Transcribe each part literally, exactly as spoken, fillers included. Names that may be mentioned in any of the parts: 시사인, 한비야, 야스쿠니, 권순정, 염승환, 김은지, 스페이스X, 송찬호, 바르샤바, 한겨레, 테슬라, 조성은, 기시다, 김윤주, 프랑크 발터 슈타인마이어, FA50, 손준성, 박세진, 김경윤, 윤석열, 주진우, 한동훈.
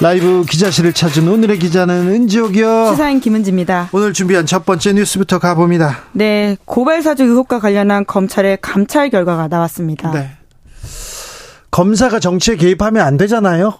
라이브 기자실을 찾은 오늘의 기자는 은지옥이요. 시사인 김은지입니다. 오늘 준비한 첫 번째 뉴스부터 가봅니다. 네, 고발 사주 의혹과 관련한 검찰의 감찰 결과가 나왔습니다. 네. 검사가 정치에 개입하면 안 되잖아요.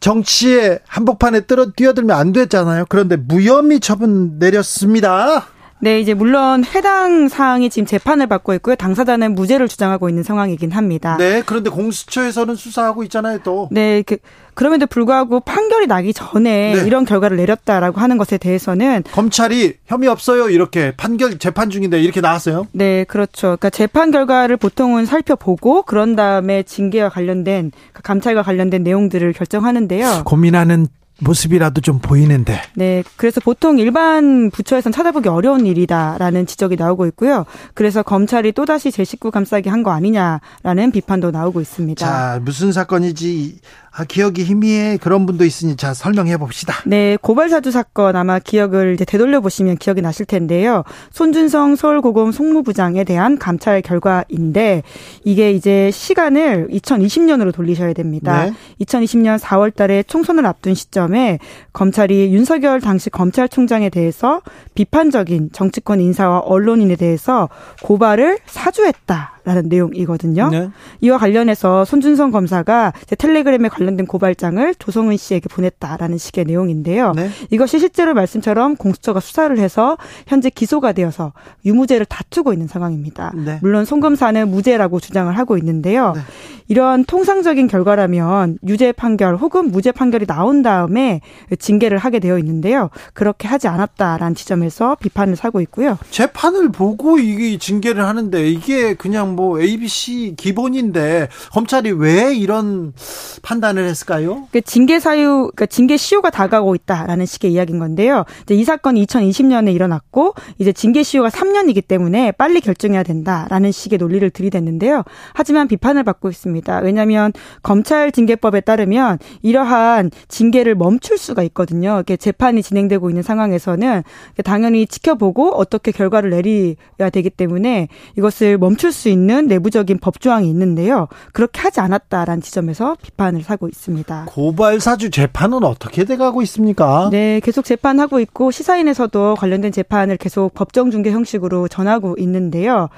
정치에 한복판에 뛰어들면 안 되잖아요. 그런데 무혐의 처분 내렸습니다. 네, 이제 물론 해당 사항이 지금 재판을 받고 있고요. 당사자는 무죄를 주장하고 있는 상황이긴 합니다. 네, 그런데 공수처에서는 수사하고 있잖아요, 또. 네, 그, 그럼에도 불구하고 판결이 나기 전에 네. 이런 결과를 내렸다라고 하는 것에 대해서는 검찰이 혐의 없어요, 이렇게 판결 재판 중인데 이렇게 나왔어요? 네, 그렇죠. 그러니까 재판 결과를 보통은 살펴보고 그런 다음에 징계와 관련된, 감찰과 관련된 내용들을 결정하는데요. 고민하는 모습이라도 좀 보이는데. 네, 그래서 보통 일반 부처에선 찾아보기 어려운 일이다라는 지적이 나오고 있고요. 그래서 검찰이 또다시 제 식구 감싸기 한 거 아니냐라는 비판도 나오고 있습니다. 자, 무슨 사건이지? 아, 기억이 희미해. 그런 분도 있으니 자, 설명해 봅시다. 네, 고발사주 사건 아마 기억을 이제 되돌려 보시면 기억이 나실 텐데요. 손준성 서울고검 송무부장에 대한 감찰 결과인데 이게 이제 시간을 이천이십 년으로 돌리셔야 됩니다. 네. 이천이십 년 사월 달에 총선을 앞둔 시점에 검찰이 윤석열 당시 검찰총장에 대해서 비판적인 정치권 인사와 언론인에 대해서 고발을 사주했다. 라는 내용이거든요. 네. 이와 관련해서 손준성 검사가 텔레그램에 관련된 고발장을 조성은 씨에게 보냈다라는 식의 내용인데요. 네. 이것이 실제로 말씀처럼 공수처가 수사를 해서 현재 기소가 되어서 유무죄를 다투고 있는 상황입니다. 네. 물론 손 검사는 무죄라고 주장을 하고 있는데요. 네. 이런 통상적인 결과라면 유죄 판결 혹은 무죄 판결이 나온 다음에 징계를 하게 되어 있는데요. 그렇게 하지 않았다라는 지점에서 비판을 사고 있고요. 재판을 보고 이게 징계를 하는데 이게 그냥 뭐 에이비씨 기본인데 검찰이 왜 이런 판단을 했을까요? 그러니까 징계 사유, 그러니까 징계 시효가 다가오고 있다라는 식의 이야기인 건데요. 이제 이 사건이 이천이십 년에 일어났고 이제 징계 시효가 삼 년이기 때문에 빨리 결정해야 된다라는 식의 논리를 들이댔는데요. 하지만 비판을 받고 있습니다. 왜냐하면 검찰 징계법에 따르면 이러한 징계를 멈출 수가 있거든요. 이렇게 재판이 진행되고 있는 상황에서는 당연히 지켜보고 어떻게 결과를 내려야 되기 때문에 이것을 멈출 수 있는 있는 내부적인 법조항이 있는데요. 그렇게 하지 않았다라는 지점에서 비판을 사고 있습니다. 고발 사주 재판은 어떻게 돼가고 있습니까? 네, 계속 재판하고 있고 시사인에서도 관련된 재판을 계속 법정 중계 형식으로 전하고 있는데요.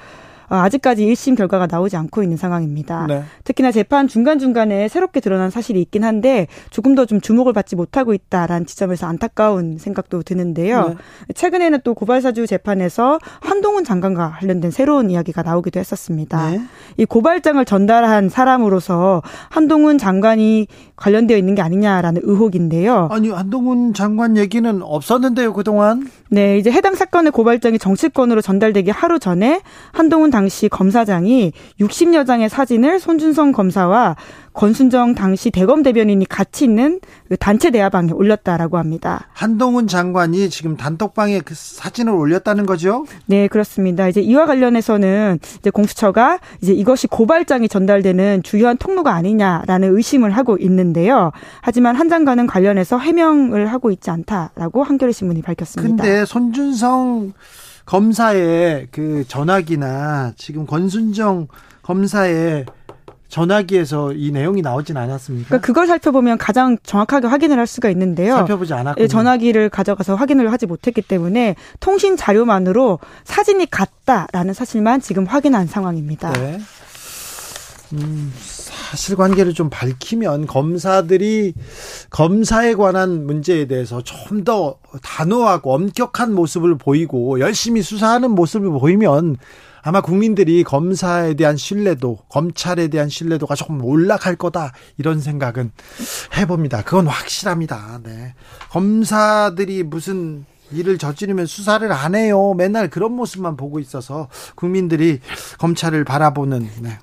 아직까지 일 심 결과가 나오지 않고 있는 상황입니다. 네. 특히나 재판 중간중간에 새롭게 드러난 사실이 있긴 한데 조금 더 좀 주목을 받지 못하고 있다라는 지점에서 안타까운 생각도 드는데요. 네. 최근에는 또 고발사주 재판에서 한동훈 장관과 관련된 새로운 이야기가 나오기도 했었습니다. 네. 이 고발장을 전달한 사람으로서 한동훈 장관이 관련되어 있는 게 아니냐라는 의혹인데요. 아니, 한동훈 장관 얘기는 없었는데요, 그동안? 네, 이제 해당 사건의 고발장이 정치권으로 전달되기 하루 전에 한동훈 당시 검사장이 육십여 장의 사진을 손준성 검사와 권순정 당시 대검 대변인이 같이 있는 단체 대화방에 올렸다라고 합니다. 한동훈 장관이 지금 단톡방에 그 사진을 올렸다는 거죠? 네, 그렇습니다. 이제 이와 관련해서는 이제 공수처가 이제 이것이 고발장이 전달되는 주요한 통로가 아니냐라는 의심을 하고 있는데요. 하지만 한 장관은 관련해서 해명을 하고 있지 않다라고 한겨레 신문이 밝혔습니다. 근데 손준성 검사의 그 전화기나 지금 권순정 검사의 전화기에서 이 내용이 나오진 않았습니까? 그러니까 그걸 살펴보면 가장 정확하게 확인을 할 수가 있는데요. 살펴보지 않았군요. 전화기를 가져가서 확인을 하지 못했기 때문에 통신 자료만으로 사진이 같다라는 사실만 지금 확인한 상황입니다. 네. 음, 사실관계를 좀 밝히면 검사들이 검사에 관한 문제에 대해서 좀 더 단호하고 엄격한 모습을 보이고 열심히 수사하는 모습을 보이면 아마 국민들이 검사에 대한 신뢰도, 검찰에 대한 신뢰도가 조금 올라갈 거다, 이런 생각은 해봅니다. 그건 확실합니다. 네. 검사들이 무슨 일을 저지르면 수사를 안 해요. 맨날 그런 모습만 보고 있어서 국민들이 검찰을 바라보는, 네.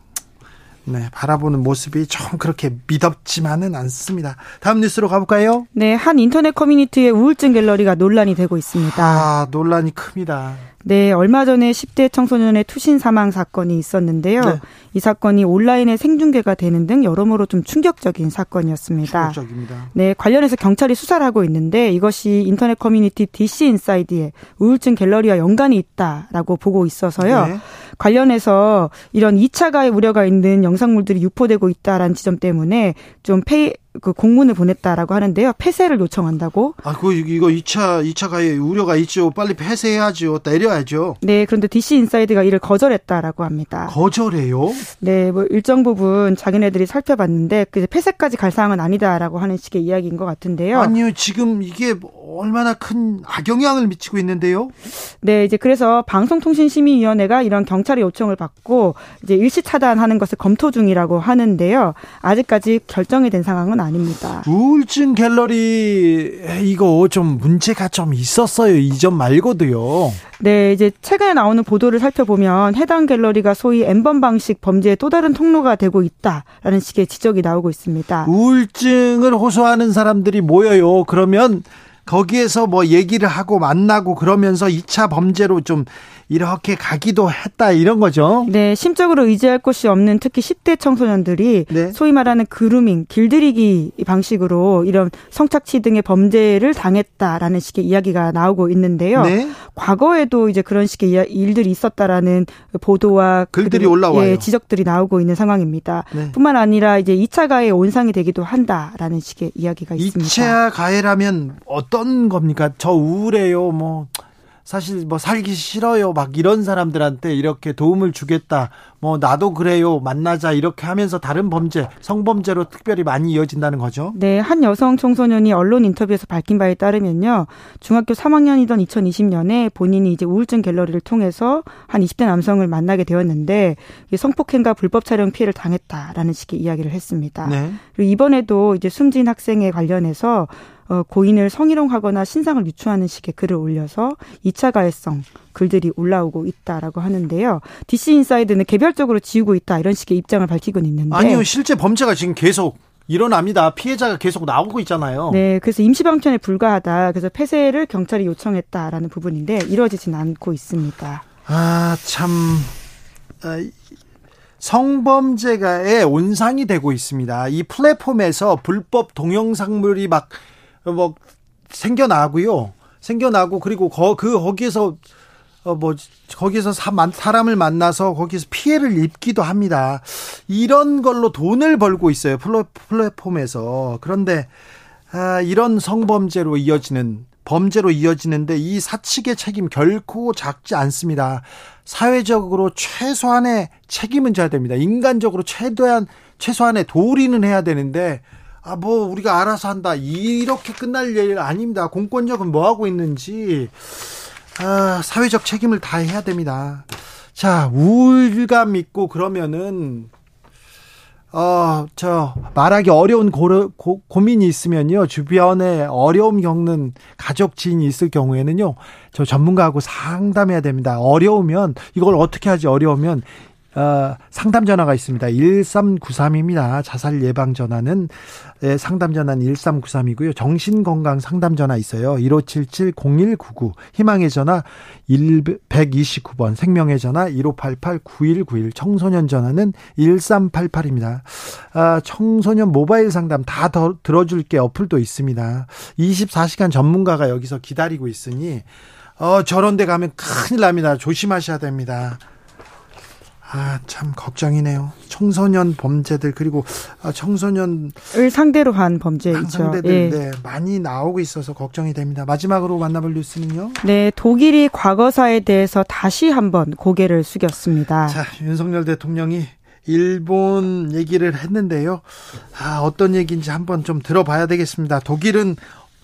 네, 바라보는 모습이 좀 그렇게 미덥지만은 않습니다. 다음 뉴스로 가볼까요? 네, 한 인터넷 커뮤니티의 우울증 갤러리가 논란이 되고 있습니다. 아, 논란이 큽니다. 네, 얼마 전에 십 대 청소년의 투신 사망 사건이 있었는데요. 네. 이 사건이 온라인에 생중계가 되는 등 여러모로 좀 충격적인 사건이었습니다. 충격적입니다. 네, 관련해서 경찰이 수사를 하고 있는데 이것이 인터넷 커뮤니티 디씨인사이드의 우울증 갤러리와 연관이 있다라고 보고 있어서요. 네. 관련해서 이런 이 차 가해 우려가 있는 영상물들이 유포되고 있다라는 지점 때문에 좀 페이, 그 공문을 보냈다라고 하는데요. 폐쇄를 요청한다고. 아, 그 이거 이 차 이 차 가해 우려가 있죠. 빨리 폐쇄해야죠. 내려야죠. 네, 그런데 디씨 인사이드가 이를 거절했다라고 합니다. 거절해요? 네, 뭐 일정 부분 자기네들이 살펴봤는데 그 폐쇄까지 갈 사항은 아니다라고 하는 식의 이야기인 것 같은데요. 아니요, 지금 이게 얼마나 큰 악영향을 미치고 있는데요. 네, 이제 그래서 방송통신심의위원회가 이런 경찰의 요청을 받고 이제 일시 차단하는 것을 검토 중이라고 하는데요. 아직까지 결정이 된 상황은 아닙니다. 우울증 갤러리 이거 좀 문제가 좀 있었어요. 이 점 말고도요. 네, 이제 최근에 나오는 보도를 살펴보면 해당 갤러리가 소위 N번 방식 범죄의 또 다른 통로가 되고 있다라는 식의 지적이 나오고 있습니다. 우울증을 호소하는 사람들이 모여요. 그러면 거기에서 뭐 얘기를 하고 만나고 그러면서 이 차 범죄로 좀 이렇게 가기도 했다, 이런 거죠. 네, 심적으로 의지할 곳이 없는 특히 십 대 청소년들이 네. 소위 말하는 그루밍, 길들이기 방식으로 이런 성착취 등의 범죄를 당했다라는 식의 이야기가 나오고 있는데요. 네. 과거에도 이제 그런 식의 일들이 있었다라는 보도와 글들이 올라와요. 예, 지적들이 나오고 있는 상황입니다. 네. 뿐만 아니라 이제 이 차 가해의 온상이 되기도 한다라는 식의 이야기가 있습니다. 이 차 가해라면 어떤 겁니까? 저 우울해요. 뭐 사실 뭐 살기 싫어요 막 이런 사람들한테 이렇게 도움을 주겠다, 뭐 나도 그래요 만나자 이렇게 하면서 다른 범죄, 성범죄로 특별히 많이 이어진다는 거죠. 네, 한 여성 청소년이 언론 인터뷰에서 밝힌 바에 따르면요, 중학교 삼 학년이던 이천이십 년에 본인이 이제 우울증 갤러리를 통해서 한 이십 대 남성을 만나게 되었는데 성폭행과 불법 촬영 피해를 당했다라는 식의 이야기를 했습니다. 네. 그리고 이번에도 이제 숨진 학생에 관련해서 고인을 성희롱하거나 신상을 유추하는 식의 글을 올려서 이 차 가해성 글들이 올라오고 있다라고 하는데요. 디씨인사이드는 개별적으로 지우고 있다, 이런 식의 입장을 밝히곤 있는데. 아니요, 실제 범죄가 지금 계속 일어납니다. 피해자가 계속 나오고 있잖아요. 네, 그래서 임시방편에 불과하다. 그래서 폐쇄를 경찰이 요청했다라는 부분인데 이루어지진 않고 있습니다. 아, 참... 아, 성범죄가의 온상이 되고 있습니다. 이 플랫폼에서 불법 동영상물이 막 뭐 생겨나고요, 생겨나고 그리고 거, 그 거기에서 어 뭐 거기에서 사, 사람을 만나서 거기서 피해를 입기도 합니다. 이런 걸로 돈을 벌고 있어요, 플랫폼에서. 그런데 아, 이런 성범죄로 이어지는 범죄로 이어지는데 이 사측의 책임 결코 작지 않습니다. 사회적으로 최소한의 책임은 져야 됩니다. 인간적으로 최대한 최소한의 도리는 해야 되는데. 아, 뭐 우리가 알아서 한다 이렇게 끝날 일 아닙니다. 공권력은 뭐 하고 있는지 아, 사회적 책임을 다 해야 됩니다. 자, 우울감 있고 그러면은 어, 저 말하기 어려운 고르, 고, 고민이 있으면요, 주변에 어려움 겪는 가족 지인이 있을 경우에는요, 저 전문가하고 상담해야 됩니다. 어려우면 이걸 어떻게 하지? 어려우면 어, 상담 전화가 있습니다. 일삼구삼입니다. 자살 예방 전화는 예, 상담 전화는 일삼구삼이고요. 정신건강 상담 전화 있어요. 일오칠칠 공일구구. 희망의 전화 백이십구 번. 생명의 전화 일오팔팔 구일구일. 청소년 전화는 일삼팔팔입니다. 아, 청소년 모바일 상담 다 더, 들어줄게 어플도 있습니다. 이십사 시간 전문가가 여기서 기다리고 있으니 어, 저런 데 가면 큰일 납니다. 조심하셔야 됩니다. 아, 참 걱정이네요. 청소년 범죄들 그리고 청소년을 상대로 한 범죄이죠. 상대들 예. 네, 많이 나오고 있어서 걱정이 됩니다. 마지막으로 만나볼 뉴스는요. 네, 독일이 과거사에 대해서 다시 한번 고개를 숙였습니다. 자, 윤석열 대통령이 일본 얘기를 했는데요. 아, 어떤 얘기인지 한번 좀 들어봐야 되겠습니다. 독일은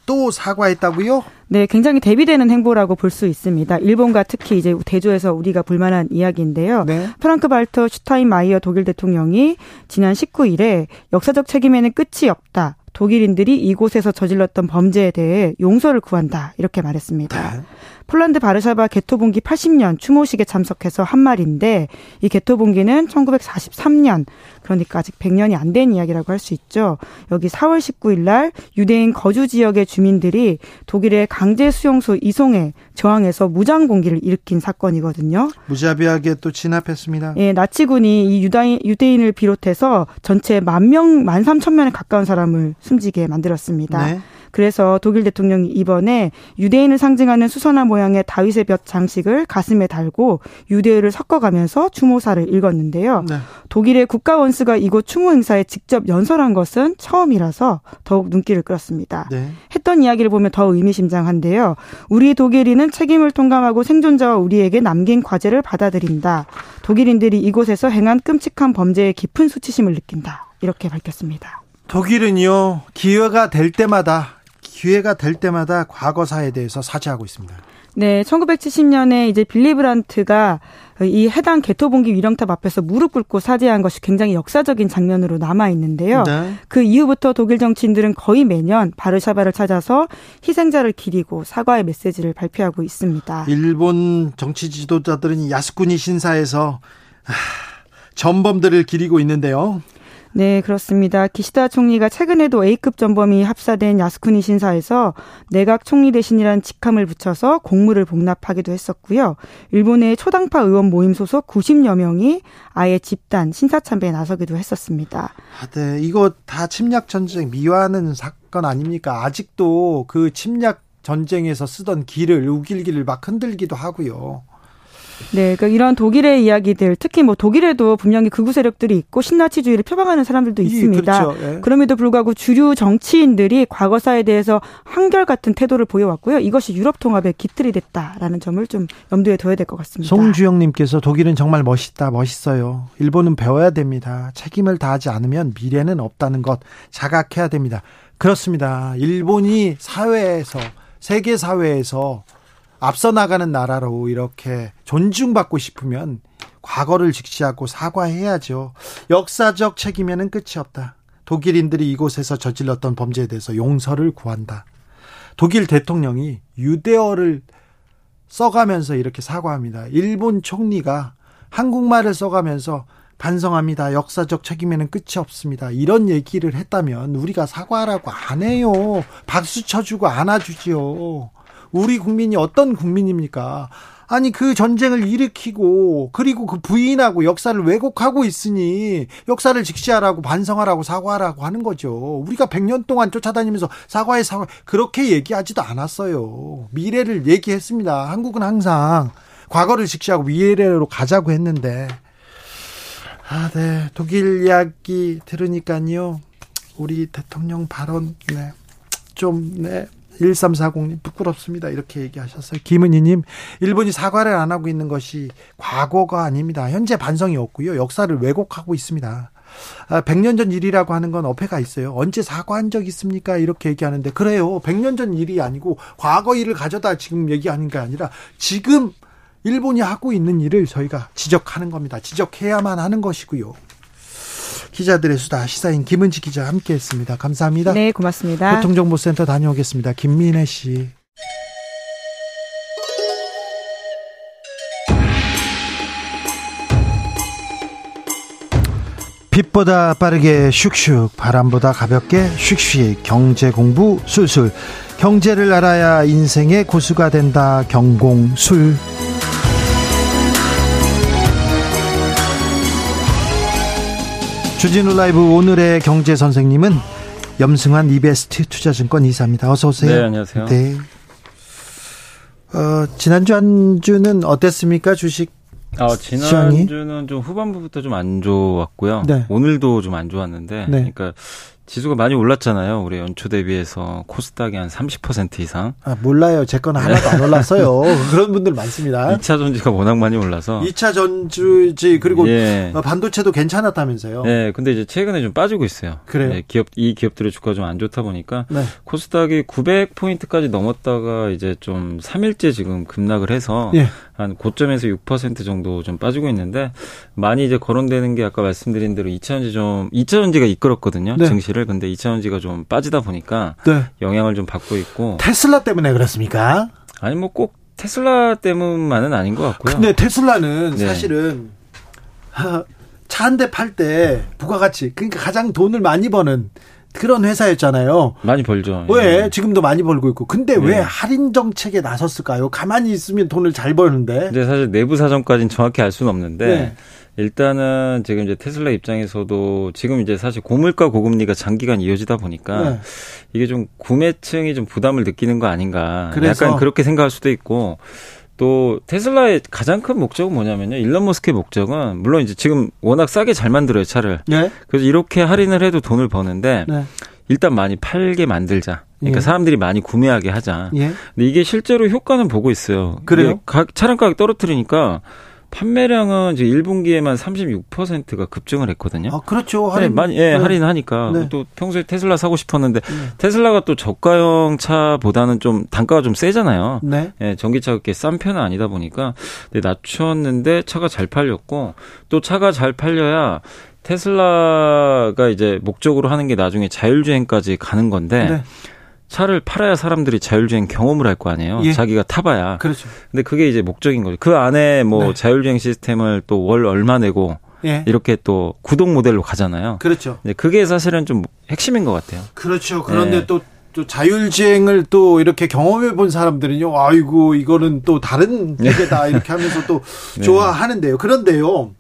또 사과했다고요? 네, 굉장히 대비되는 행보라고 볼 수 있습니다. 일본과 특히 이제 대조해서 우리가 볼만한 이야기인데요. 네. 프랑크 발터 슈타인마이어 독일 대통령이 지난 십구 일에 역사적 책임에는 끝이 없다. 독일인들이 이곳에서 저질렀던 범죄에 대해 용서를 구한다. 이렇게 말했습니다. 네. 폴란드 바르샤바 개토봉기 팔십 년 추모식에 참석해서 한 말인데 이 개토봉기는 천구백사십삼 년 그러니까 아직 백 년이 안 된 이야기라고 할 수 있죠. 여기 사월 십구일 날 유대인 거주 지역의 주민들이 독일의 강제 수용소 이송에 저항해서 무장 공기를 일으킨 사건이거든요. 무자비하게 또 진압했습니다. 예, 나치군이 이 유다인, 유대인을 비롯해서 전체 만 명, 만 삼천 명에 가까운 사람을 숨지게 만들었습니다. 네. 그래서 독일 대통령이 이번에 유대인을 상징하는 수선화 모양의 다윗의 벽 장식을 가슴에 달고 유대어를 섞어가면서 추모사를 읽었는데요. 네. 독일의 국가원수가 이곳 추모 행사에 직접 연설한 것은 처음이라서 더욱 눈길을 끌었습니다. 네. 했던 이야기를 보면 더 의미심장한데요. 우리 독일인은 책임을 통감하고 생존자와 우리에게 남긴 과제를 받아들인다. 독일인들이 이곳에서 행한 끔찍한 범죄에 깊은 수치심을 느낀다. 이렇게 밝혔습니다. 독일은요, 기회가 될 때마다 기회가 될 때마다 과거사에 대해서 사죄하고 있습니다. 네, 천구백칠십 년에 이제 빌리 브란트가 이 해당 개토봉기 위령탑 앞에서 무릎 꿇고 사죄한 것이 굉장히 역사적인 장면으로 남아 있는데요. 네. 그 이후부터 독일 정치인들은 거의 매년 바르샤바를 찾아서 희생자를 기리고 사과의 메시지를 발표하고 있습니다. 일본 정치 지도자들은 야스쿠니 신사에서 하, 전범들을 기리고 있는데요. 네, 그렇습니다. 기시다 총리가 최근에도 에이급 전범이 합사된 야스쿠니 신사에서 내각 총리 대신이라는 직함을 붙여서 공무를 복납하기도 했었고요. 일본의 초당파 의원 모임 소속 구십여 명이 아예 집단 신사 참배에 나서기도 했었습니다. 아, 네, 이거 다 침략 전쟁 미화하는 사건 아닙니까? 아직도 그 침략 전쟁에서 쓰던 길을 우길기를 막 흔들기도 하고요. 네, 그러니까 이런 독일의 이야기들, 특히 뭐 독일에도 분명히 극우 세력들이 있고 신나치주의를 표방하는 사람들도 있습니다. 예, 그렇죠. 예. 그럼에도 불구하고 주류 정치인들이 과거사에 대해서 한결같은 태도를 보여왔고요. 이것이 유럽 통합의 기틀이 됐다라는 점을 좀 염두에 둬야 될 것 같습니다. 송주영님께서 독일은 정말 멋있다, 멋있어요. 일본은 배워야 됩니다. 책임을 다하지 않으면 미래는 없다는 것 자각해야 됩니다. 그렇습니다. 일본이 사회에서, 세계 사회에서 앞서 나가는 나라로 이렇게 존중받고 싶으면 과거를 직시하고 사과해야죠. 역사적 책임에는 끝이 없다. 독일인들이 이곳에서 저질렀던 범죄에 대해서 용서를 구한다. 독일 대통령이 유대어를 써가면서 이렇게 사과합니다. 일본 총리가 한국말을 써가면서 반성합니다. 역사적 책임에는 끝이 없습니다. 이런 얘기를 했다면 우리가 사과하라고 안 해요. 박수 쳐주고 안아주지요. 우리 국민이 어떤 국민입니까? 아니, 그 전쟁을 일으키고 그리고 그 부인하고 역사를 왜곡하고 있으니 역사를 직시하라고 반성하라고 사과하라고 하는 거죠. 우리가 백 년 동안 쫓아다니면서 사과해 사과 그렇게 얘기하지도 않았어요. 미래를 얘기했습니다. 한국은 항상 과거를 직시하고 미래로 가자고 했는데, 아, 네, 독일 이야기 들으니까요. 우리 대통령 발언 네. 좀 네. 일삼사공님 부끄럽습니다. 이렇게 얘기하셨어요. 김은희님, 일본이 사과를 안 하고 있는 것이 과거가 아닙니다. 현재 반성이 없고요. 역사를 왜곡하고 있습니다. 백 년 전 일이라고 하는 건 어폐가 있어요. 언제 사과한 적 있습니까? 이렇게 얘기하는데, 그래요. 백 년 전 일이 아니고 과거 일을 가져다 지금 얘기하는 게 아니라 지금 일본이 하고 있는 일을 저희가 지적하는 겁니다. 지적해야만 하는 것이고요. 기자들의 수다, 시사인 김은지 기자 함께했습니다. 감사합니다. 네, 고맙습니다. 교통정보센터 다녀오겠습니다. 김민혜 씨. 빛보다 빠르게 슉슉, 바람보다 가볍게 슉슉, 경제 공부 술술. 경제를 알아야 인생의 고수가 된다. 경공술. 주진우 라이브 오늘의 경제 선생님은 염승환 이베스트투자증권 이사입니다. 어서 오세요. 네, 안녕하세요. 네. 어, 지난주 한 주는 어땠습니까? 주식 아, 지난주는 시장이? 좀 후반부부터 좀 안 좋았고요. 네. 오늘도 좀 안 좋았는데, 네. 그러니까 지수가 많이 올랐잖아요. 우리 연초 대비해서 코스닥이 한 삼십 퍼센트 이상. 아, 몰라요. 제 건 하나도 안 올랐어요. 그런 분들 많습니다. 이 차 전지가 워낙 많이 올라서. 이 차 전지 그리고 예. 반도체도 괜찮았다면서요. 네. 예, 근데 이제 최근에 좀 빠지고 있어요. 그래요. 예, 기업 이 기업들의 주가 좀 안 좋다 보니까 네. 코스닥이 구백 포인트까지 넘었다가 이제 좀 삼 일째 지금 급락을 해서 예. 한 고점에서 육 퍼센트 정도 좀 빠지고 있는데 많이 이제 거론되는 게 아까 말씀드린 대로 이 차 전지 좀 이 차 전지가 이끌었거든요. 네. 증시를. 근데 이 차 전지가 좀 빠지다 보니까 네. 영향을 좀 받고 있고. 테슬라 때문에 그렇습니까? 아니 뭐 꼭 테슬라 때문만은 아닌 것 같고요. 근데 테슬라는 네. 사실은 차 한 대 팔 때 부가가치 그러니까 가장 돈을 많이 버는 그런 회사였잖아요. 많이 벌죠. 왜 예. 지금도 많이 벌고 있고. 근데 왜 예. 할인 정책에 나섰을까요? 가만히 있으면 돈을 잘 버는데. 근데 사실 내부 사정까지는 정확히 알 수는 없는데. 네. 일단은 지금 이제 테슬라 입장에서도 지금 이제 사실 고물가 고금리가 장기간 이어지다 보니까 네. 이게 좀 구매층이 좀 부담을 느끼는 거 아닌가. 그래서. 약간 그렇게 생각할 수도 있고. 또 테슬라의 가장 큰 목적은 뭐냐면요. 일론 머스크의 목적은 물론 이제 지금 워낙 싸게 잘 만들어요, 차를. 네. 그래서 이렇게 할인을 해도 돈을 버는데 네. 일단 많이 팔게 만들자. 그러니까 예. 사람들이 많이 구매하게 하자. 예. 근데 이게 실제로 효과는 보고 있어요. 그래요? 차량 가격 떨어뜨리니까 판매량은 이제 일 분기에만 삼십육 퍼센트가 급증을 했거든요. 아, 그렇죠. 할인. 네, 많이, 예, 네. 할인하니까. 네. 또 평소에 테슬라 사고 싶었는데, 네. 테슬라가 또 저가형 차보다는 좀 단가가 좀 세잖아요. 네. 예, 전기차가 그렇게 싼 편은 아니다 보니까. 근데 낮췄는데 차가 잘 팔렸고, 또 차가 잘 팔려야 테슬라가 이제 목적으로 하는 게 나중에 자율주행까지 가는 건데, 네. 차를 팔아야 사람들이 자율주행 경험을 할 거 아니에요. 예. 자기가 타봐야. 그렇죠. 근데 그게 이제 목적인 거죠. 그 안에 뭐 네. 자율주행 시스템을 또 월 얼마 내고 예. 이렇게 또 구독 모델로 가잖아요. 그렇죠. 근데 그게 사실은 좀 핵심인 것 같아요. 그렇죠. 그런데 예. 또, 또 자율주행을 또 이렇게 경험해 본 사람들은요. 아이고 이거는 또 다른 세계다 이렇게 하면서 또 네. 좋아하는데요. 그런데요.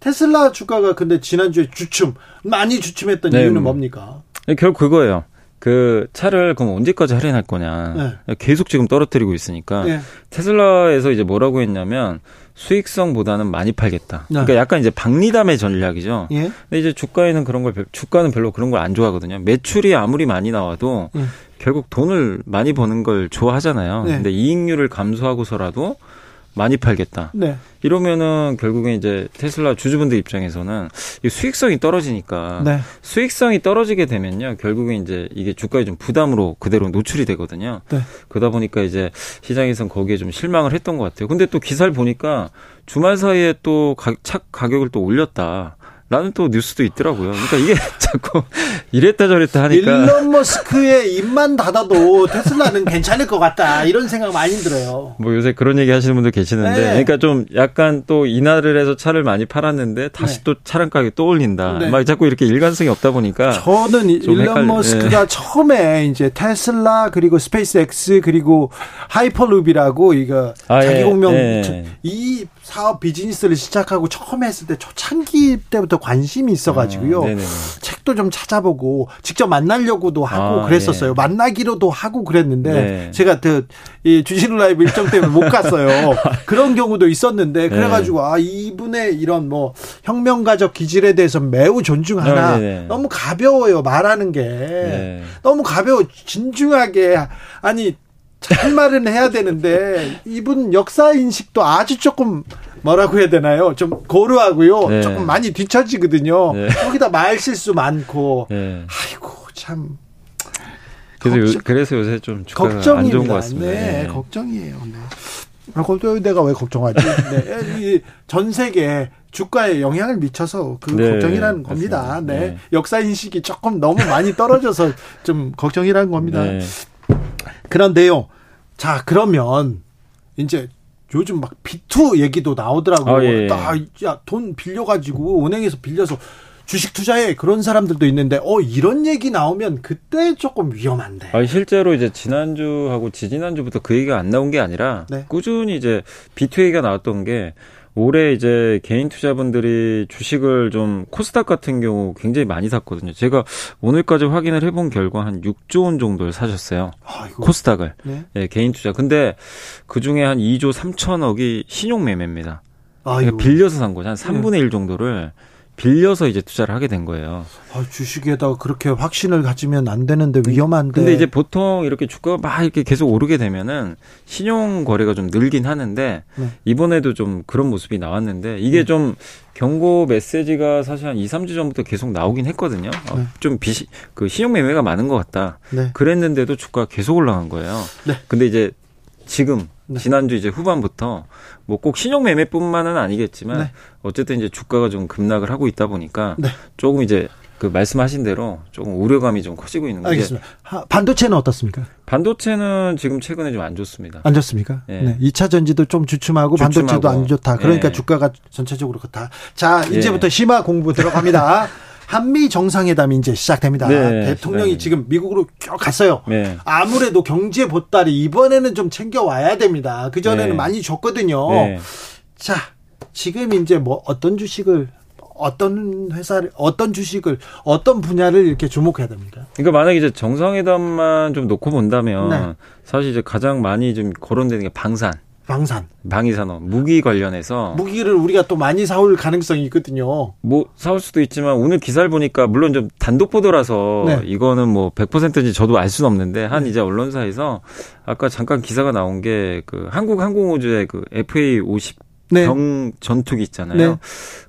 테슬라 주가가 근데 지난주에 주춤 많이 주춤했던 네. 이유는 뭡니까? 결국 그거예요. 그 차를 그럼 언제까지 할인할 거냐. 네. 계속 지금 떨어뜨리고 있으니까 네. 테슬라에서 이제 뭐라고 했냐면 수익성보다는 많이 팔겠다. 네. 그러니까 약간 이제 박리담의 전략이죠. 예. 근데 이제 주가에는 그런 걸 주가는 별로 그런 걸 안 좋아하거든요. 매출이 아무리 많이 나와도 네. 결국 돈을 많이 버는 걸 좋아하잖아요. 네. 근데 이익률을 감소하고서라도 많이 팔겠다. 네. 이러면은 결국에 이제 테슬라 주주분들 입장에서는 수익성이 떨어지니까 네. 수익성이 떨어지게 되면요. 결국에 이제 이게 주가에 좀 부담으로 그대로 노출이 되거든요. 네. 그러다 보니까 이제 시장에서는 거기에 좀 실망을 했던 것 같아요. 근데 또 기사를 보니까 주말 사이에 또 차 가격을 또 올렸다. 라는 또 뉴스도 있더라고요. 그러니까 이게 자꾸 이랬다 저랬다 하니까. 일론 머스크의 입만 닫아도 테슬라는 괜찮을 것 같다. 이런 생각 많이 들어요. 뭐 요새 그런 얘기 하시는 분들 계시는데. 네. 그러니까 좀 약간 또 인하를 해서 차를 많이 팔았는데 다시 네. 또 차량 가격이 또 올린다. 네. 막 자꾸 이렇게 일관성이 없다 보니까. 저는 일론 헷갈리... 머스크가 네. 처음에 이제 테슬라 그리고 스페이스X 그리고 하이퍼룹이라고 이거 아, 자기 예. 공명. 예. 이 사업 비즈니스를 시작하고 처음 했을 때 초창기 때부터 관심이 있어가지고요. 아, 책도 좀 찾아보고 직접 만나려고도 하고 아, 그랬었어요. 예. 만나기로도 하고 그랬는데 네. 제가 그, 이 주진우 라이브 일정 때문에 못 갔어요. 그런 경우도 있었는데 그래가지고 네. 아 이분의 이런 뭐 혁명가적 기질에 대해서 매우 존중하나 아, 너무 가벼워요. 말하는 게 네. 너무 가벼워. 진중하게 아니. 할 말은 해야 되는데 이분 역사 인식도 아주 조금 뭐라고 해야 되나요? 좀 고루하고요. 네. 조금 많이 뒤처지거든요. 네. 거기다 말 실수 많고. 네. 아이고 참. 그래서, 걱정, 요, 그래서 요새 좀 주가가 걱정입니다. 안 좋은 것 같습니다. 네, 네. 걱정이에요. 네. 아, 내가 왜 걱정하지? 네. 전 세계 주가에 영향을 미쳐서 그 네, 걱정이라는 겁니다. 네. 네. 역사 인식이 조금 너무 많이 떨어져서 좀 걱정이라는 겁니다. 네. 그런데요. 자, 그러면 이제 요즘 막 비투 얘기도 나오더라고요. 아, 예, 예. 아, 야, 돈 빌려가지고 은행에서 빌려서 주식 투자해 그런 사람들도 있는데 어 이런 얘기 나오면 그때 조금 위험한데. 아, 실제로 이제 지난주하고 지지난주부터 그 얘기가 안 나온 게 아니라 네. 꾸준히 이제 비투 얘기가 나왔던 게 올해 이제 개인 투자분들이 주식을 좀 코스닥 같은 경우 굉장히 많이 샀거든요. 제가 오늘까지 확인을 해본 결과 한 육 조 원 정도를 사셨어요. 아이고. 코스닥을. 네? 네, 개인 투자. 근데 그중에 한 이 조 삼천억이 신용 매매입니다. 그러니까 빌려서 산 거죠. 한 삼분의 일 정도를 빌려서 이제 투자를 하게 된 거예요. 아, 주식에다가 그렇게 확신을 가지면 안 되는데 위험한데. 근데 이제 보통 이렇게 주가가 막 이렇게 계속 오르게 되면은 신용 거래가 좀 늘긴 하는데 네. 이번에도 좀 그런 모습이 나왔는데 이게 네. 좀 경고 메시지가 사실 한 이, 삼 주 전부터 계속 나오긴 했거든요. 네. 아, 좀 비시, 그 신용 매매가 많은 것 같다. 네. 그랬는데도 주가가 계속 올라간 거예요. 네. 근데 이제 지금. 네. 지난주 이제 후반부터 뭐 꼭 신용매매뿐만은 아니겠지만 네. 어쨌든 이제 주가가 좀 급락을 하고 있다 보니까 네. 조금 이제 그 말씀하신 대로 조금 우려감이 좀 커지고 있는 거죠. 알겠습니다. 하, 반도체는 어떻습니까? 반도체는 지금 최근에 좀 안 좋습니다. 안 좋습니까? 네. 네. 이 차 전지도 좀 주춤하고, 주춤하고 반도체도 안 좋다. 그러니까 네. 주가가 전체적으로 그렇다. 자, 이제부터 네. 심화 공부 들어갑니다. 한미 정상회담이 이제 시작됩니다. 네, 대통령이 네. 지금 미국으로 쭉 갔어요. 네. 아무래도 경제 보따리 이번에는 좀 챙겨와야 됩니다. 그전에는 네. 많이 줬거든요. 네. 자, 지금 이제 뭐 어떤 주식을, 어떤 회사를, 어떤 주식을, 어떤 분야를 이렇게 주목해야 됩니다. 그러니까 만약에 이제 정상회담만 좀 놓고 본다면 네. 사실 이제 가장 많이 좀 거론되는 게 방산. 방산, 방위산업, 무기 관련해서 무기를 우리가 또 많이 사올 가능성이 있거든요. 뭐 사올 수도 있지만 오늘 기사를 보니까 물론 좀 단독 보도라서 네. 이거는 뭐 백 퍼센트인지 저도 알 수는 없는데 한 이제 언론사에서 아까 잠깐 기사가 나온 게 그 한국 항공우주의 그 에프에이 오십 네. 병 전투기 있잖아요. 네.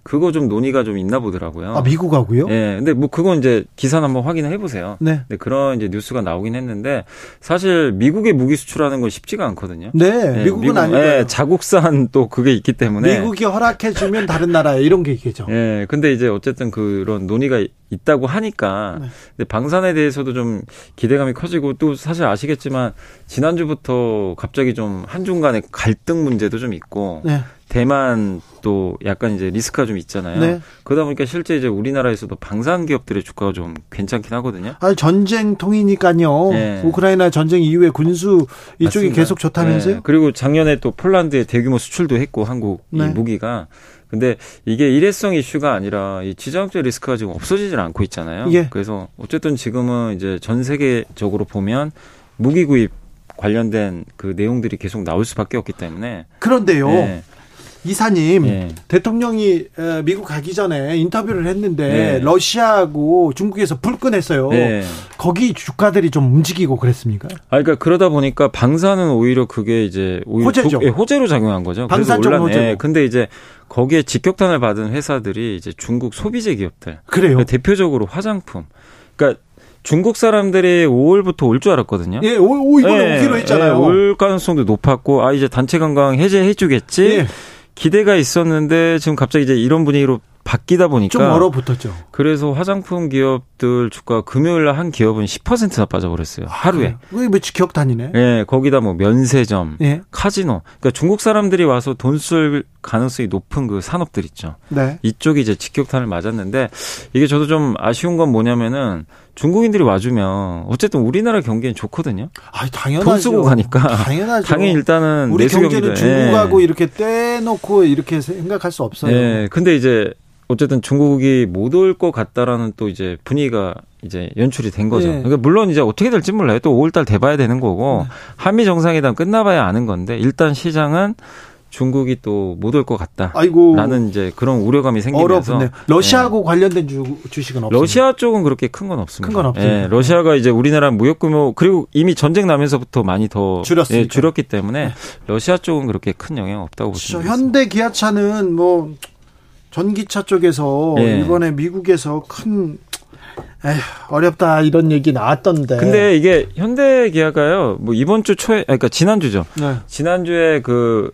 그거 좀 논의가 좀 있나 보더라고요. 아, 미국하고요? 예. 네, 근데 뭐 그건 이제 기사는 한번 확인해 보세요. 네. 네. 그런 이제 뉴스가 나오긴 했는데 사실 미국에 무기 수출하는 건 쉽지가 않거든요. 네. 네 미국은 미국, 아니고요. 네, 자국산 또 그게 있기 때문에 미국이 허락해 주면 다른 나라에 이런 게 있겠죠. 예. 네, 근데 이제 어쨌든 그런 논의가 있다고 하니까 네. 근데 방산에 대해서도 좀 기대감이 커지고 또 사실 아시겠지만 지난주부터 갑자기 좀 한중 간의 갈등 문제도 좀 있고 네. 대만 또 약간 이제 리스크가 좀 있잖아요. 네. 그러다 보니까 실제 이제 우리나라에서도 방산 기업들의 주가가 좀 괜찮긴 하거든요. 아, 전쟁통이니까요. 네. 우크라이나 전쟁 이후에 군수 이쪽이 맞습니다. 계속 좋다면서요? 네. 그리고 작년에 또 폴란드에 대규모 수출도 했고 한국 네. 이 무기가. 근데 이게 일회성 이슈가 아니라 이 지정학적 리스크가 지금 없어지질 않고 있잖아요. 예. 그래서 어쨌든 지금은 이제 전 세계적으로 보면 무기 구입 관련된 그 내용들이 계속 나올 수밖에 없기 때문에. 그런데요. 네. 이사님, 네. 대통령이 미국 가기 전에 인터뷰를 했는데 네. 러시아하고 중국에서 불끈했어요. 네. 거기 주가들이 좀 움직이고 그랬습니까? 아, 그러니까 그러다 보니까 방산은 오히려 그게 이제 오히려 호재죠. 도, 예, 호재로 작용한 거죠. 방산 쪽 호재. 예, 근데 이제 거기에 직격탄을 받은 회사들이 이제 중국 소비재 기업들. 그래요. 그러니까 대표적으로 화장품. 그러니까. 중국 사람들이 오월부터 올 줄 알았거든요. 예, 오, 이번에 예, 오기로 했잖아요. 예, 올 가능성도 높았고, 아, 이제 단체 관광 해제해주겠지. 예. 기대가 있었는데, 지금 갑자기 이제 이런 분위기로 바뀌다 보니까. 좀 얼어붙었죠. 그래서 화장품 기업들 주가 금요일날 한 기업은 십 퍼센트나 빠져버렸어요. 하루에. 왜 몇 기업 다니네? 예, 거기다 뭐 면세점, 예. 카지노. 그러니까 중국 사람들이 와서 돈 쓸 가능성이 높은 그 산업들 있죠. 네. 이쪽이 이제 직격탄을 맞았는데, 이게 저도 좀 아쉬운 건 뭐냐면은, 중국인들이 와주면 어쨌든 우리나라 경기는 좋거든요. 아, 당연하죠. 돈 쓰고 가니까. 당연하죠. 당연히 일단은 우리 내수 경제는 경기도. 중국하고 예. 이렇게 떼놓고 이렇게 생각할 수 없어요. 예. 근데 이제 어쨌든 중국이 못 올 것 같다라는 또 이제 분위기가 이제 연출이 된 거죠. 예. 그러니까 물론 이제 어떻게 될지 몰라요. 또 오월달 돼봐야 되는 거고 네. 한미 정상회담 끝나봐야 아는 건데 일단 시장은. 중국이 또 못 올 것 같다. 아이고. 라는 이제 그런 우려감이 생기면서. 어렵네요. 러시아하고 예. 관련된 주, 주식은 없습니다. 러시아 쪽은 그렇게 큰 건 없습니다. 큰 건 없습니다. 예. 러시아가 이제 우리나라 무역 규모 그리고 이미 전쟁 나면서부터 많이 더 줄였으니까. 예, 줄였기 때문에 네. 러시아 쪽은 그렇게 큰 영향 없다고 보시면 됩니다. 현대 기아차는 뭐 전기차 쪽에서 예. 이번에 미국에서 큰 에휴, 어렵다 이런 얘기 나왔던데. 근데 이게 현대 기아가요. 뭐 이번 주 초에 그러니까 지난주죠. 네. 지난주에 그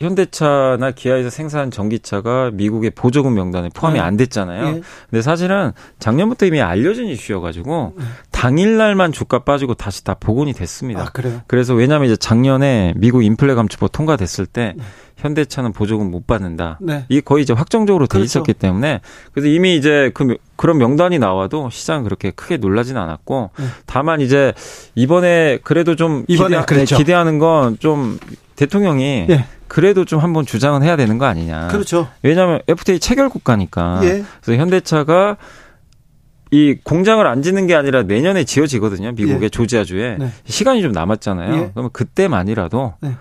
현대차나 기아에서 생산 전기차가 미국의 보조금 명단에 포함이 안 됐잖아요. 예. 근데 사실은 작년부터 이미 알려진 이슈여가지고 당일날만 주가 빠지고 다시 다 복원이 됐습니다. 아, 그래요? 그래서 왜냐하면 이제 작년에 미국 인플레 감축법 통과됐을 때 네. 현대차는 보조금 못 받는다. 네. 이게 거의 이제 확정적으로 돼 그렇죠. 있었기 때문에 그래서 이미 이제 그 그런 명단이 나와도 시장은 그렇게 크게 놀라지는 않았고 네. 다만 이제 이번에 그래도 좀 이번에 기대, 그렇죠. 기대하는 건 좀 대통령이. 네. 그래도 좀 한번 주장은 해야 되는 거 아니냐. 그렇죠. 왜냐하면 에프티에이 체결 국가니까. 예. 그래서 현대차가 이 공장을 안 짓는 게 아니라 내년에 지어지거든요. 미국의 예. 조지아주에. 네. 시간이 좀 남았잖아요. 예. 그러면 그때만이라도 네.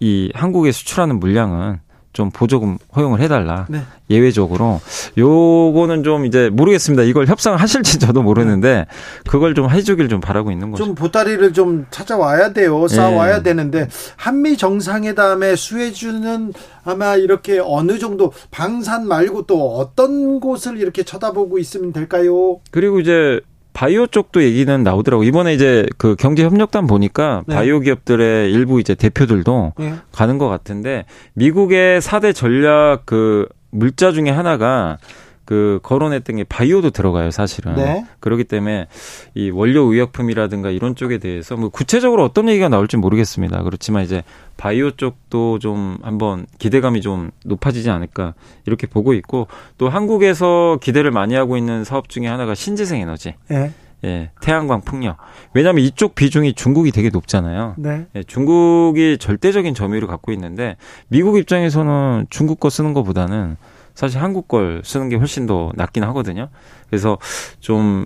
이 한국에 수출하는 물량은 좀 보조금 허용을 해달라. 네. 예외적으로. 요거는 좀 이제 모르겠습니다. 이걸 협상하실지 저도 모르는데 그걸 좀 해주길 좀 바라고 있는 거죠. 좀 보따리를 좀 찾아와야 돼요. 쌓아와야 예. 되는데 한미 정상회담에 수혜주는 아마 이렇게 어느 정도 방산 말고 또 어떤 곳을 이렇게 쳐다보고 있으면 될까요? 그리고 이제 바이오 쪽도 얘기는 나오더라고. 이번에 이제 그 경제협력단 보니까 네. 바이오 기업들의 일부 이제 대표들도 네. 가는 것 같은데 미국의 사 대 전략 그 물자 중에 하나가 그 거론했던 게 바이오도 들어가요, 사실은. 네. 그렇기 때문에 이 원료 의약품이라든가 이런 쪽에 대해서 뭐 구체적으로 어떤 얘기가 나올지 모르겠습니다. 그렇지만 이제 바이오 쪽도 좀 한번 기대감이 좀 높아지지 않을까 이렇게 보고 있고 또 한국에서 기대를 많이 하고 있는 사업 중에 하나가 신재생 에너지. 네. 예, 태양광 풍력. 왜냐하면 이쪽 비중이 중국이 되게 높잖아요. 네. 예, 중국이 절대적인 점유율을 갖고 있는데 미국 입장에서는 중국 거 쓰는 것보다는 사실 한국 걸 쓰는 게 훨씬 더 낫긴 하거든요. 그래서 좀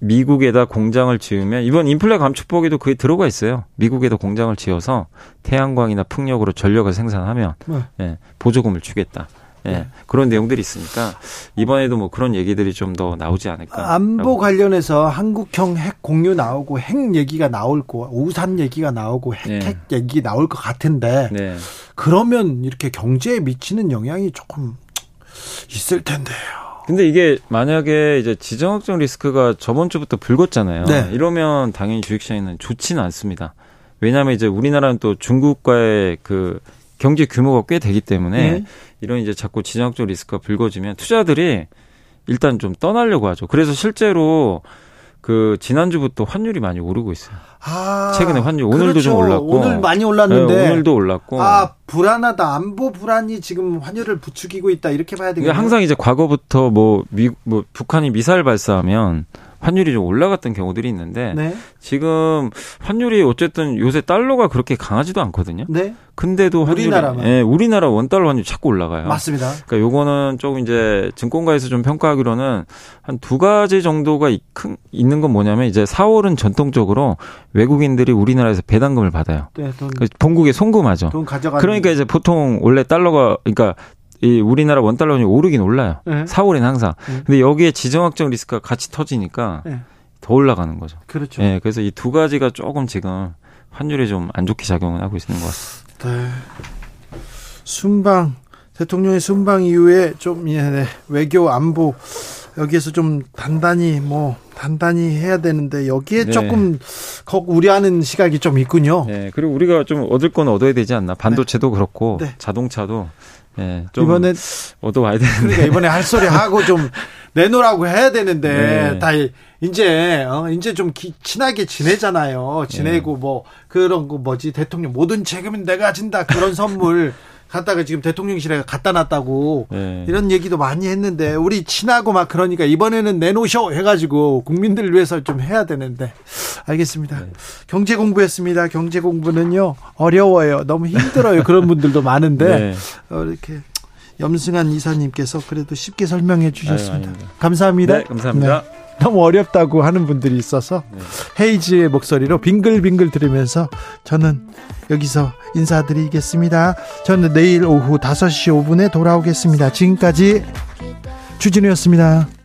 미국에다 공장을 지으면 이번 인플레 감축법에도 그게 들어가 있어요. 미국에다 공장을 지어서 태양광이나 풍력으로 전력을 생산하면 네. 예, 보조금을 주겠다. 예, 네. 그런 내용들이 있으니까 이번에도 뭐 그런 얘기들이 좀 더 나오지 않을까. 안보 관련해서 한국형 핵 공유 나오고 핵 얘기가 나올 거, 우산 얘기가 나오고 핵핵 네. 얘기 나올 것 같은데 네. 그러면 이렇게 경제에 미치는 영향이 조금 있을 텐데요. 근데 이게 만약에 이제 지정학적 리스크가 저번 주부터 불거졌잖아요. 네. 이러면 당연히 주식시장에는 좋지는 않습니다. 왜냐하면 이제 우리나라는 또 중국과의 그 경제 규모가 꽤 되기 때문에 네. 이런 이제 자꾸 지정학적 리스크가 불거지면 투자들이 일단 좀 떠나려고 하죠. 그래서 실제로 그 지난주부터 환율이 많이 오르고 있어요. 아, 최근에 환율 오늘도 그렇죠. 좀 올랐고 오늘 많이 올랐는데 네, 오늘도 올랐고 아 불안하다 안보 불안이 지금 환율을 부추기고 있다 이렇게 봐야 되겠네요. 항상 이제 과거부터 뭐, 미, 뭐 북한이 미사일 발사하면 환율이 좀 올라갔던 경우들이 있는데 네. 지금 환율이 어쨌든 요새 달러가 그렇게 강하지도 않거든요. 네. 근데도 환율이 예, 우리나라 원달러 환율이 자꾸 올라가요. 맞습니다. 그러니까 요거는 조금 이제 증권가에서 좀 평가하기로는 한 두 가지 정도가 있는 건 뭐냐면 이제 사월은 전통적으로 외국인들이 우리나라에서 배당금을 받아요. 네, 돈, 그러니까 본국에 송금하죠. 돈 가져가는 그러니까 이제 보통 원래 달러가 그러니까 이 우리나라 원달러는 오르긴 올라요. 네. 사월에는 항상. 네. 근데 여기에 지정학적 리스크가 같이 터지니까 네. 더 올라가는 거죠. 그렇죠. 예, 그래서 이 두 가지가 조금 지금 환율에 좀 안 좋게 작용을 하고 있는 것 같습니다. 네. 순방, 대통령의 순방 이후에 좀 예, 네. 외교 안보 여기에서 좀 단단히 뭐 단단히 해야 되는데 여기에 네. 조금 걱 우려하는 시각이 좀 있군요. 네. 그리고 우리가 좀 얻을 건 얻어야 되지 않나. 반도체도 네. 그렇고 네. 자동차도. 예, 좀 이번에 얻어와야 되는데 그러니까 이번에 할 소리 하고 좀 내놓으라고 해야 되는데 네. 다 이제 어, 이제 좀 기, 친하게 지내잖아요. 지내고 네. 뭐 그런 거 뭐지 대통령 모든 책임은 내가 진다 그런 선물 갖다가 지금 대통령실에 갖다 놨다고 네. 이런 얘기도 많이 했는데 우리 친하고 막 그러니까 이번에는 내놓으셔 해가지고 국민들을 위해서 좀 해야 되는데 알겠습니다. 네. 경제 공부했습니다. 경제 공부는요 어려워요. 너무 힘들어요. 그런 분들도 많은데 네. 이렇게 염승환 이사님께서 그래도 쉽게 설명해 주셨습니다. 아유, 감사합니다. 네, 감사합니다. 네. 너무 어렵다고 하는 분들이 있어서 네. 헤이지의 목소리로 빙글빙글 들으면서 저는 여기서 인사드리겠습니다. 저는 내일 오후 다섯 시 오 분에 돌아오겠습니다. 지금까지 주진우였습니다.